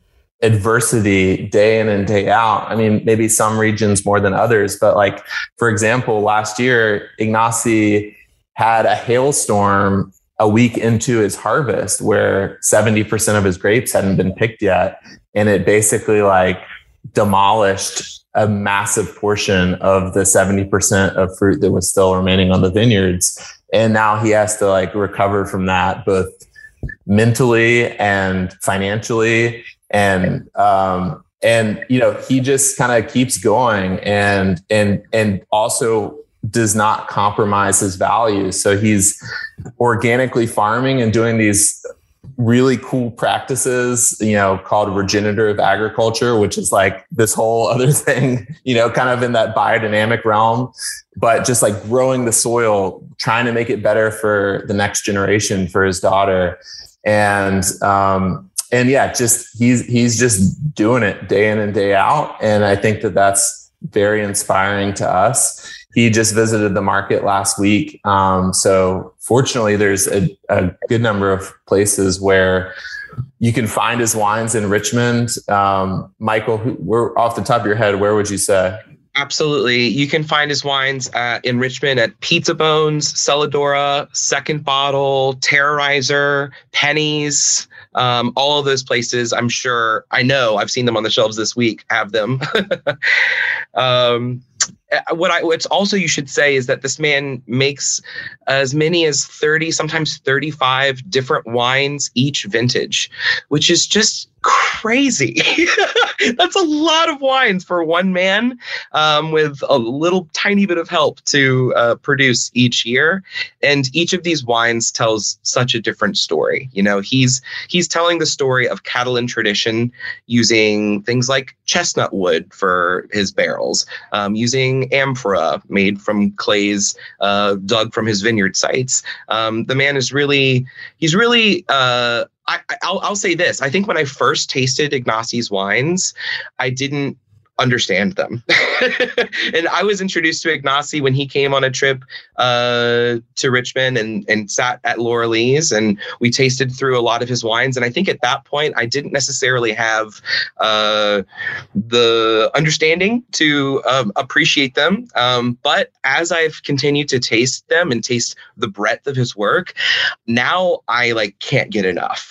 adversity day in and day out. I mean, maybe some regions more than others, but like, for example, last year, Ignasi had a hailstorm a week into his harvest where seventy percent of his grapes hadn't been picked yet. And it basically like demolished a massive portion of the seventy percent of fruit that was still remaining on the vineyards. And now he has to like recover from that, both mentally and financially. And, um, and, you know, he just kind of keeps going and, and, and also does not compromise his values. So he's organically farming and doing these really cool practices, you know, called regenerative agriculture, which is like this whole other thing, you know, kind of in that biodynamic realm, but just like growing the soil, trying to make it better for the next generation, for his daughter. And, um, and yeah, just, he's, he's just doing it day in and day out. And I think that that's very inspiring to us. He just visited the market last week. Um, so fortunately, there's a, a good number of places where you can find his wines in Richmond. Um, Michael, who, we're off the top of your head, where would you say? Absolutely. You can find his wines uh, in Richmond at Pizza Bones, Celadora, Second Bottle, Terrorizer, Penny's. Um, all of those places, I'm sure, I know, I've seen them on the shelves this week, have them. um, what I, what's also you should say is that this man makes as many as thirty, sometimes thirty-five different wines each vintage, which is just crazy. That's a lot of wines for one man, um, with a little tiny bit of help to uh, produce each year. And each of these wines tells such a different story. You know, he's he's telling the story of Catalan tradition using things like chestnut wood for his barrels, um, using amphora made from clays uh, dug from his vineyard sites. Um, the man is really, he's really... Uh, I, I'll, I'll say this. I think when I first tasted Ignasi's wines, I didn't understand them. And I was introduced to Ignasi when he came on a trip uh, to Richmond and, and sat at Laura Lee's, and we tasted through a lot of his wines. And I think at that point, I didn't necessarily have uh, the understanding to um, appreciate them. Um, but as I've continued to taste them and taste the breadth of his work, now I like can't get enough.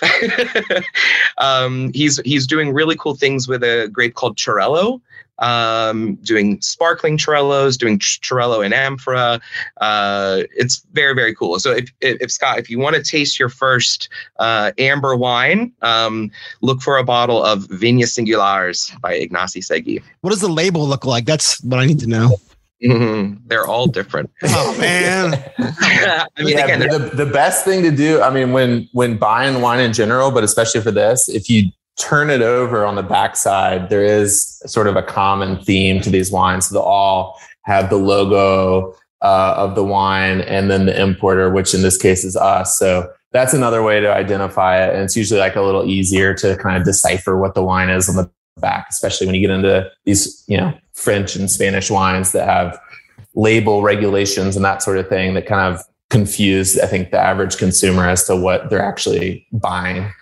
um, he's, he's doing really cool things with a grape called Xarel·lo. Um, doing sparkling Xarellos, doing Xarello and amphora. Uh, it's very, very cool. So if, if, if Scott, if you want to taste your first uh, amber wine, um, look for a bottle of Vinyes Singulars by Ignasi Seguí. What does the label look like? That's what I need to know. Mm-hmm. They're all different. Oh man! I mean, yeah, again, the, the best thing to do, I mean, when when buying wine in general, but especially for this, if you turn it over on the backside, there is sort of a common theme to these wines. They all have the logo uh, of the wine and then the importer, which in this case is us. So that's another way to identify it. And it's usually like a little easier to kind of decipher what the wine is on the back, especially when you get into these, you know, French and Spanish wines that have label regulations and that sort of thing that kind of confuse, I think, the average consumer as to what they're actually buying.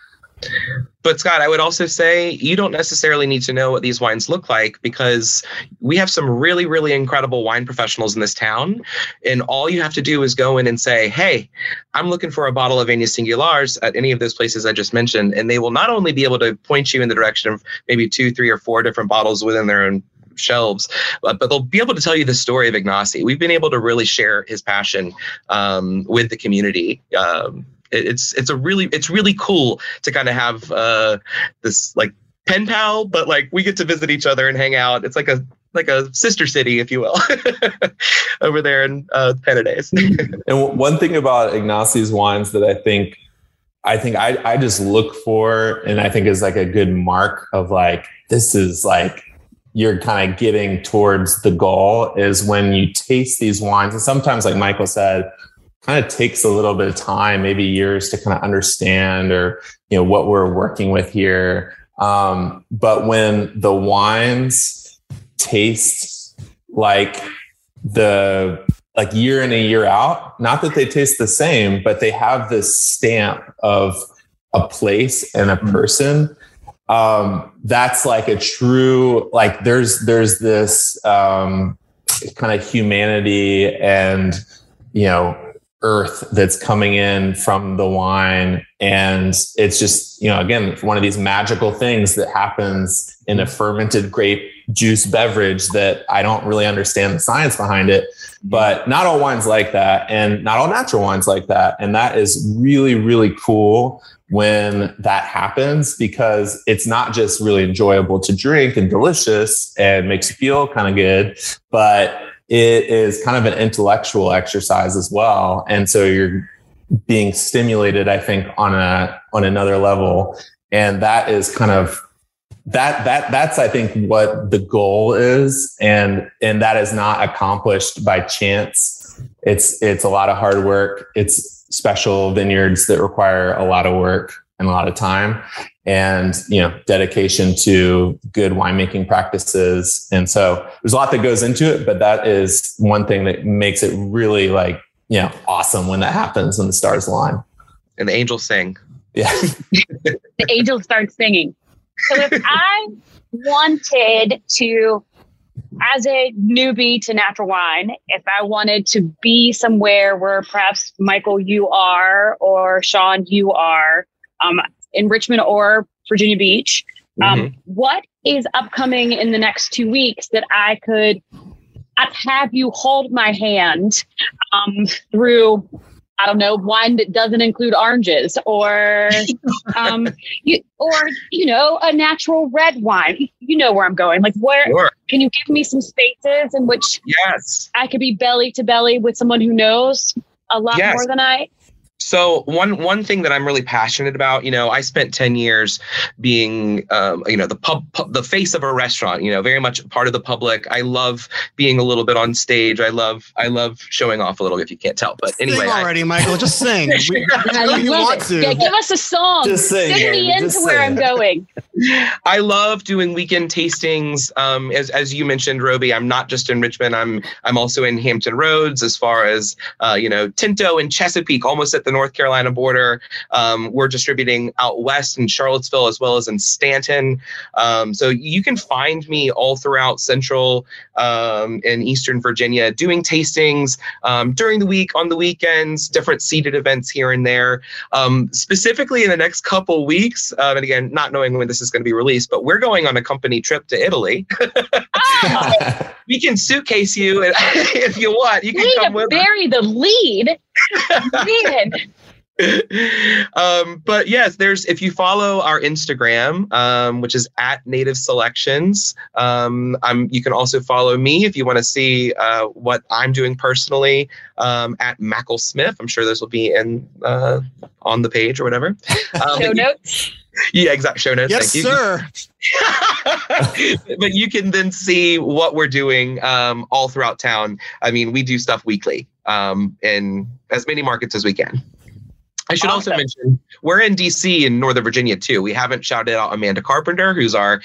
But Scott, I would also say you don't necessarily need to know what these wines look like, because we have some really, really incredible wine professionals in this town. And all you have to do is go in and say, hey, I'm looking for a bottle of Vinyes Singulars at any of those places I just mentioned. And they will not only be able to point you in the direction of maybe two, three or four different bottles within their own shelves, but, but they'll be able to tell you the story of Ignasi. We've been able to really share his passion um, with the community. Um, It's it's a really it's really cool to kind of have uh, this like pen pal, but like we get to visit each other and hang out. It's like a like a sister city, if you will, over there in uh, Penedès. And w- one thing about Ignasi's wines that I think I think I, I just look for, and I think is like a good mark of like this is like you're kind of getting towards the goal, is when you taste these wines, and sometimes, like Michael said, kind of takes a little bit of time, maybe years, to kind of understand or, you know, what we're working with here. Um, but when the wines taste like the, like year in and year out, not that they taste the same, but they have this stamp of a place and a person. um, that's like a true, like there's, there's this, um, kind of humanity and, you know, earth that's coming in from the wine. And it's just, you know, again, one of these magical things that happens in a fermented grape juice beverage that I don't really understand the science behind it, but not all wine's like that, and not all natural wine's like that. And that is really, really cool when that happens, because it's not just really enjoyable to drink and delicious and makes you feel kind of good, but it is kind of an intellectual exercise as well. And so you're being stimulated, I think, on a, on another level. And that is kind of that, that, that's, I think, what the goal is. And, and that is not accomplished by chance. It's, it's a lot of hard work. It's special vineyards that require a lot of work and a lot of time and, you know, dedication to good winemaking practices. And so there's a lot that goes into it, but that is one thing that makes it really, like, you know, awesome when that happens, when the stars align. And the angels sing. Yeah. The angels start singing. So if I wanted to, as a newbie to natural wine, if I wanted to be somewhere where perhaps Michael, you are, or Shawn, you are, um, in Richmond or Virginia Beach, um, mm-hmm. what is upcoming in the next two weeks that I could have you hold my hand um, through, I don't know, wine that doesn't include oranges, or, um, you, or, you know, a natural red wine? You know where I'm going. Like, where sure. can you give me some spaces in which yes. I could be belly to belly with someone who knows a lot yes. more than I? So one one thing that I'm really passionate about, you know, I spent ten years being, um, you know, the pub, pub, the face of a restaurant, you know, very much part of the public. I love being a little bit on stage. I love I love showing off a little bit, if you can't tell. But anyway, sing already, I, Michael, just sing. We, I love you want to. Yeah, give us a song. Just sing. Send me into sing. Where I'm going. I love doing weekend tastings. Um, as as you mentioned, Roby, I'm not just in Richmond. I'm I'm also in Hampton Roads, as far as uh, you know, Tinto and Chesapeake, almost at the North Carolina border. Um, we're distributing out west in Charlottesville as well as in Stanton. Um, so you can find me all throughout Central um, and Eastern Virginia doing tastings um, during the week, on the weekends, different seated events here and there. Um, specifically in the next couple weeks, uh, and again, not knowing when this is going to be released, but we're going on a company trip to Italy. Ah! We can suitcase you and if you want. You can we come with bury us. The lead. Man. Um, but yes, there's, if you follow our Instagram, um, which is at Native Selections, um, I'm, you can also follow me if you want to see uh, what I'm doing personally, um, at Michael Smith. I'm sure this will be in uh, on the page or whatever. Um, Show notes. Yeah, exact show notes. Yes, thank you. Sir. But you can then see what we're doing um, all throughout town. I mean, we do stuff weekly um, in as many markets as we can. I should awesome. also mention, we're in D C and Northern Virginia, too. We haven't shouted out Amanda Carpenter, who's our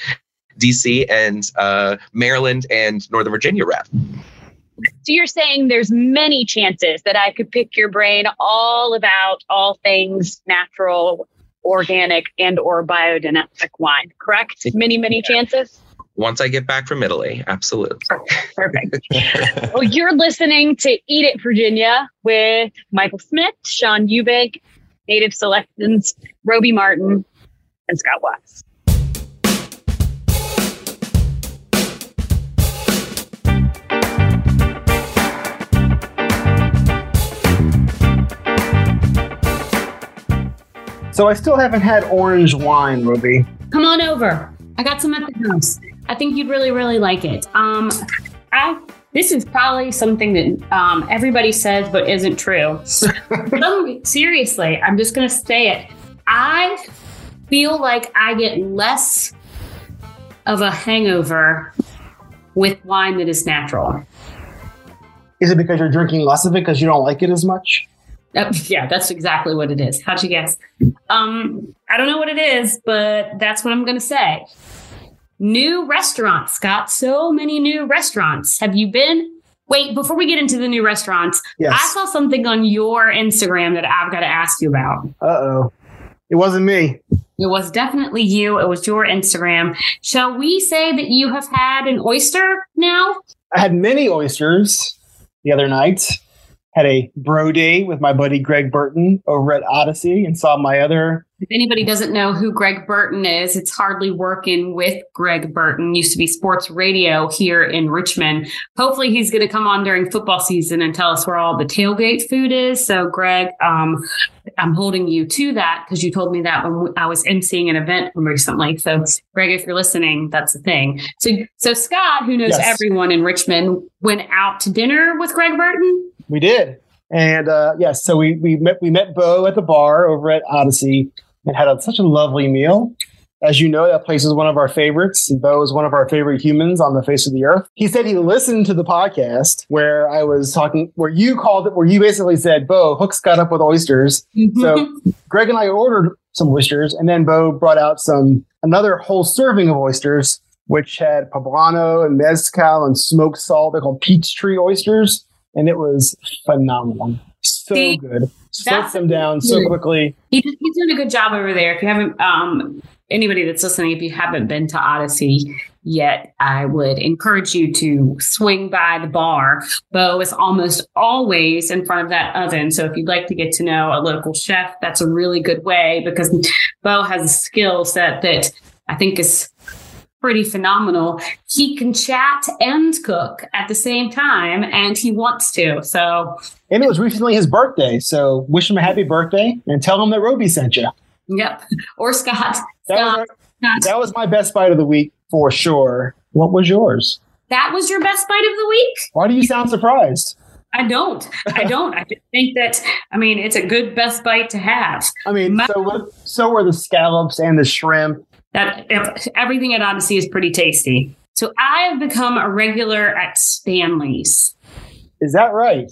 D C and uh, Maryland and Northern Virginia rep. So you're saying there's many chances that I could pick your brain all about all things natural, organic, and or biodynamic wine, correct? Many, many chances? Once I get back from Italy, absolutely. Perfect. Well, you're listening to Eat It Virginia with Michael Smith, Shawn Eubank, Native Selections, Roby Martin, and Scott Wise. So I still haven't had orange wine, Roby. Come on over. I got some at the house. I think you'd really, really like it. Um, I this is probably something that um, everybody says but isn't true. Some, seriously, I'm just going to say it. I feel like I get less of a hangover with wine that is natural. Is it because you're drinking less of it because you don't like it as much? Oh, yeah, that's exactly what it is. How'd you guess? Um, I don't know what it is, but that's what I'm going to say. New restaurants, Scott. So many new restaurants. Have you been? Wait, before we get into the new restaurants, yes. I saw something on your Instagram that I've got to ask you about. Uh-oh. It wasn't me. It was definitely you. It was your Instagram. Shall we say that you have had an oyster now? I had many oysters the other night. Had a bro day with my buddy Greg Burton over at Odyssey and saw my other... If anybody doesn't know who Greg Burton is, it's Hardly Working with Greg Burton. Used to be sports radio here in Richmond. Hopefully he's going to come on during football season and tell us where all the tailgate food is. So, Greg, um, I'm holding you to that because you told me that when I was emceeing an event recently. So, Greg, if you're listening, that's the thing. So, so Scott, who knows yes. everyone in Richmond, went out to dinner with Greg Burton? We did. And, uh, yes, yeah, so we, we, met, we met Bo at the bar over at Odyssey. And had a, such a lovely meal. As you know, that place is one of our favorites. Bo is one of our favorite humans on the face of the earth. He said he listened to the podcast where I was talking, where you called it, where you basically said, Bo, Hooks got up with oysters. So Greg and I ordered some oysters, and then Bo brought out some another whole serving of oysters, which had poblano and mezcal and smoked salt. They're called Peachtree oysters, and it was phenomenal. So See, good. Slip them down so quickly. He, he's doing a good job over there. If you haven't, um, anybody that's listening, if you haven't been to Odyssey yet, I would encourage you to swing by the bar. Bo is almost always in front of that oven. So if you'd like to get to know a local chef, that's a really good way because Bo has a skill set that I think is pretty phenomenal. He can chat and cook at the same time, and he wants to. So, and it was recently his birthday, so wish him a happy birthday and tell him that Roby sent you. Yep, or Scott. That, Scott. Was, our, that was my best bite of the week for sure. What was yours? That was your best bite of the week? Why do you sound surprised? I don't. I don't. I just think that, I mean, it's a good best bite to have. I mean, my- so so were the scallops and the shrimp. That everything at Odyssey is pretty tasty. So I have become a regular at Stanley's. Is that right?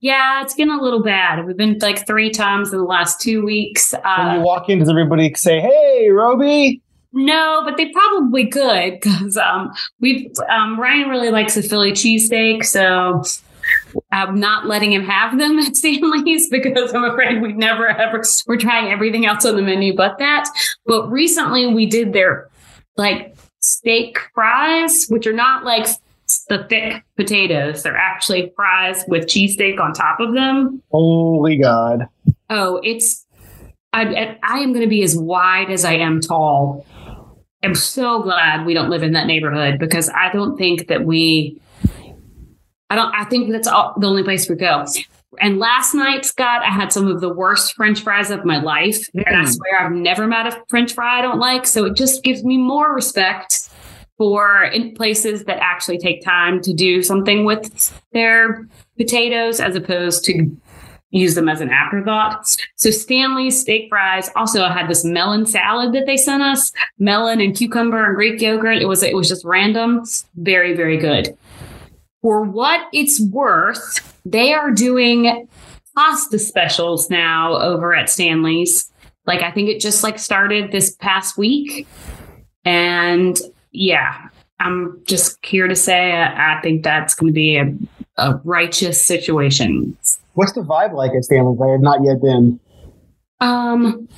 Yeah, it's getting a little bad. We've been like three times in the last two weeks. Uh, when you walk in, does everybody say, "Hey, Roby"? No, but they probably could because um, we've um, Ryan really likes a Philly cheesesteak, so. I'm not letting him have them at Stanley's because I'm afraid we never ever, we're trying everything else on the menu but that. But recently we did their like steak fries, which are not like the thick potatoes. They're actually fries with cheesesteak on top of them. Holy God. Oh, it's, I, I am going to be as wide as I am tall. I'm so glad we don't live in that neighborhood because I don't think that we... I don't. I think that's all, the only place we go. And last night, Scott, I had some of the worst French fries of my life. Mm. And I swear I've never met a French fry I don't like. So it just gives me more respect for in places that actually take time to do something with their potatoes as opposed to use them as an afterthought. So Stanley's steak fries. Also, I had this melon salad that they sent us. Melon and cucumber and Greek yogurt. It was, it was just random. Very, very good. For what it's worth, they are doing pasta specials now over at Stanley's. Like, I think it just like started this past week. And yeah, I'm just here to say, I, I think that's going to be a, a righteous situation. What's the vibe like at Stanley's? I have not yet been. Um,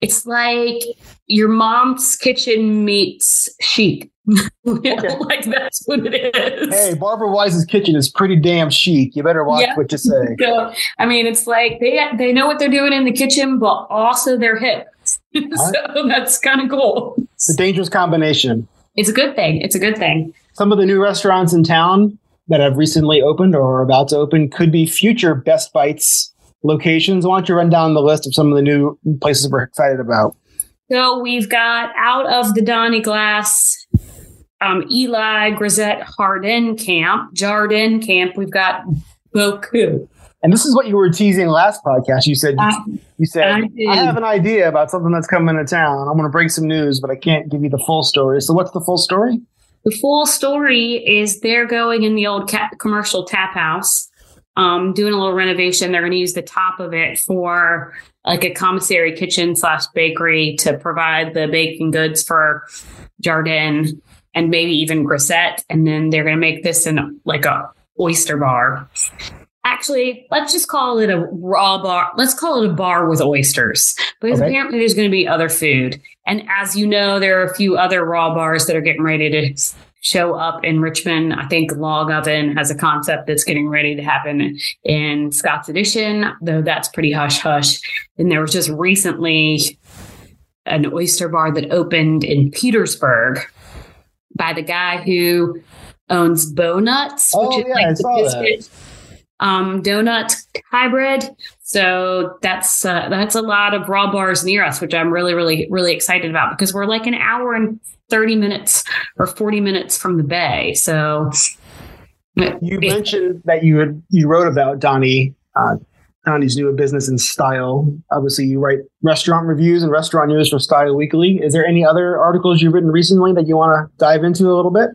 it's like your mom's kitchen meets chic. Yeah, okay. Like that's what it is. Hey, Barbara Wise's kitchen is pretty damn chic. You better watch yeah. what you say. So, I mean, it's like they they know what they're doing in the kitchen, but also they're hip. Right. So that's kind of cool. It's a dangerous combination. It's a good thing. It's a good thing. Some of the new restaurants in town that have recently opened or are about to open could be future Best Bites locations. Why don't you run down the list of some of the new places we're excited about? So we've got out of the Donnie Glass. Um, Eli Grisette, Hardin Camp, Jardin Camp. We've got Boku. And this is what you were teasing last podcast. You said, I, you said, I, I have an idea about something that's coming to town. I'm going to bring some news, but I can't give you the full story. So what's the full story? The full story is they're going in the old ca- commercial tap house, um, doing a little renovation. They're going to use the top of it for like a commissary kitchen slash bakery to provide the baking goods for Jardin. And maybe even Grisette. And then they're going to make this in like a oyster bar. Actually, let's just call it a raw bar. Let's call it a bar with oysters, because okay. apparently there's going to be other food. And as you know, there are a few other raw bars that are getting ready to show up in Richmond. I think Log Oven has a concept that's getting ready to happen in Scott's Edition, though that's pretty hush hush. And there was just recently an oyster bar that opened in Petersburg by the guy who owns Bonuts, oh, which is yeah, like the biscuit um, donut hybrid. So that's uh, that's a lot of raw bars near us, which I'm really, really, really excited about, because we're like an hour and thirty minutes or forty minutes from the bay. So you it, mentioned that you had, you wrote about Donnie, uh, Donnie's new business in Style. Obviously, you write restaurant reviews and restaurant news for Style Weekly. Is there any other articles you've written recently that you want to dive into a little bit?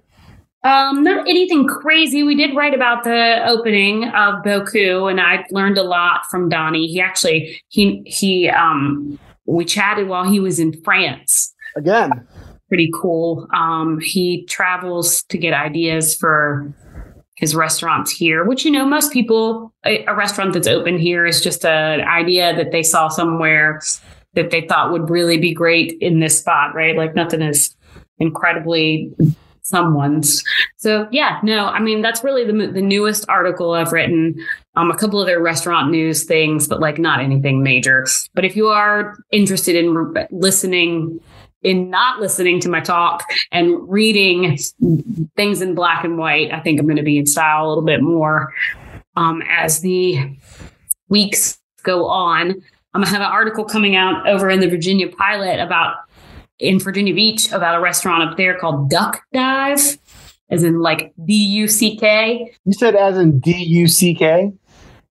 Um, not anything crazy. We did write about the opening of Boku, and I learned a lot from Donnie. He actually, he, he, um, we chatted while he was in France. Again, pretty cool. Um, he travels to get ideas for his restaurants here, which, you know, most people, a, a restaurant that's open here is just a, an idea that they saw somewhere that they thought would really be great in this spot, right? Like nothing is incredibly someone's. So yeah, no, I mean, that's really the the newest article I've written. Um, a couple other restaurant news things, but like not anything major. But if you are interested in re- listening, in not listening to my talk and reading things in black and white, I think I'm going to be in Style a little bit more um, as the weeks go on. I'm going to have an article coming out over in the Virginia Pilot about in Virginia Beach about a restaurant up there called Duck Dive, as in like D U C K. You said as in D U C K?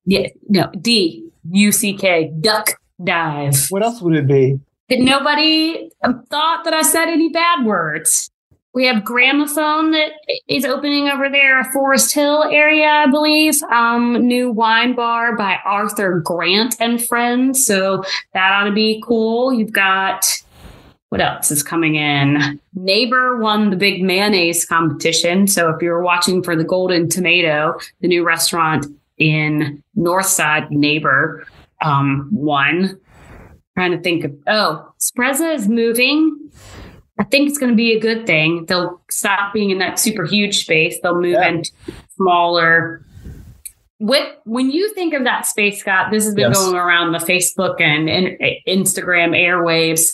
Yeah, no, D U C K, Duck Dive. What else would it be? That nobody thought that I said any bad words. We have Gramophone that is opening over there, a Forest Hill area, I believe. Um, new wine bar by Arthur Grant and friends. So that ought to be cool. You've got... what else is coming in? Neighbor won the big mayonnaise competition. So if you're watching for the Golden Tomato, the new restaurant in Northside, Neighbor um, won. Trying to think of, oh, Spreza is moving. I think it's going to be a good thing. They'll stop being in that super huge space. They'll move yeah. into smaller. What, when you think of that space, Scott, this has been yes. going around the Facebook and, and Instagram airwaves.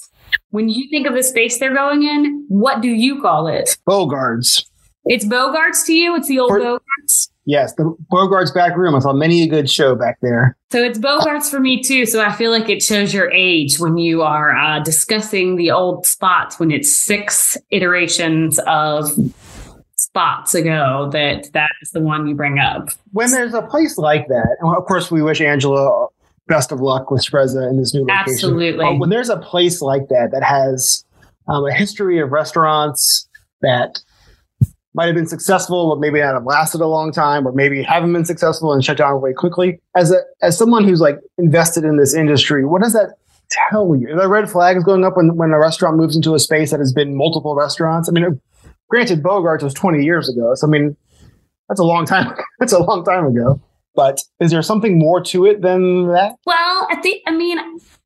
When you think of the space they're going in, what do you call it? Bogart's. It's Bogart's to you? It's the old for, Bogart's? Yes, the Bogart's back room. I saw many a good show back there. So it's Bogart's for me, too. So I feel like it shows your age when you are uh, discussing the old spots, when it's six iterations of spots ago that that is the one you bring up. When there's a place like that, and of course, we wish Angela best of luck with Spreza in this new location. Absolutely. Uh, when there's a place like that that has um, a history of restaurants that might have been successful, but maybe not have lasted a long time, or maybe haven't been successful and shut down really quickly. As a as someone who's like invested in this industry, what does that tell you? Are there red flags going up when, when a restaurant moves into a space that has been multiple restaurants? I mean, granted, Bogart's was twenty years ago, so I mean, that's a long time. That's a long time ago. But is there something more to it than that? Well, I think, I mean,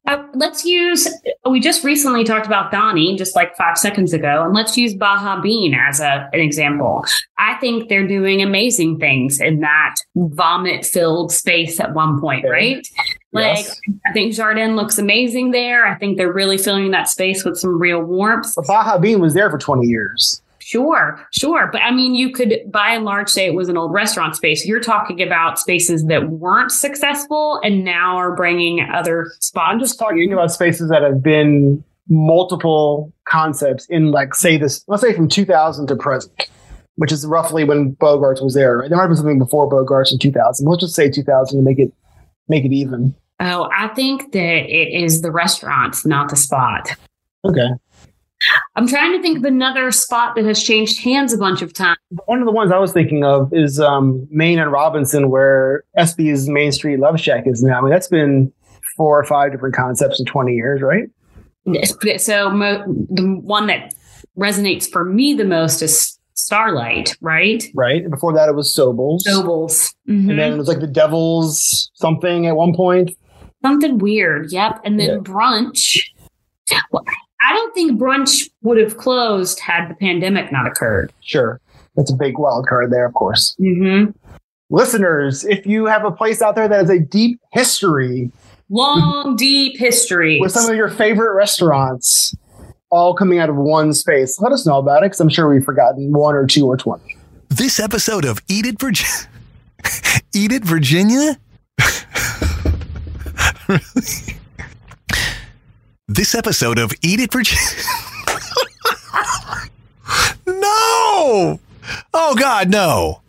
uh, let's use, we just recently talked about Donnie just like five seconds ago, and let's use Baja Bean as a, an example. I think they're doing amazing things in that vomit-filled space at one point, okay. right? Like, yes. I think Jardin looks amazing there. I think they're really filling that space with some real warmth. But Baja Bean was there for twenty years. Sure, sure. But I mean, you could by and large say it was an old restaurant space. You're talking about spaces that weren't successful and now are bringing other spots. I'm just talking about spaces that have been multiple concepts in like, say this, let's say from two thousand to present, which is roughly when Bogart's was there. Right? There might have been something before Bogart's in two thousand. Let's just say two thousand to make it, make it even. Oh, I think that it is the restaurants, not the spot. Okay. I'm trying to think of another spot that has changed hands a bunch of times. One of the ones I was thinking of is um, Main and Robinson, where S B's Main Street Love Shack is now. I mean, that's been four or five different concepts in twenty years, right? So mo- the one that resonates for me the most is Starlight, right? Right. And before that, it was Sobel's. Sobel's. Mm-hmm. And then it was like the Devil's something at one point. Something weird. Yep. And then yeah. Brunch. Well, I don't think Brunch would have closed had the pandemic not occurred. Sure. That's a big wild card there, of course. Mm-hmm. Listeners, if you have a place out there that has a deep history, long, with, deep history with some of your favorite restaurants all coming out of one space, let us know about it, because I'm sure we've forgotten one or two or twenty. This episode of Eat It, Virg- Eat It Virginia? Really? This episode of Eat It Virginia? No! Oh, God, no.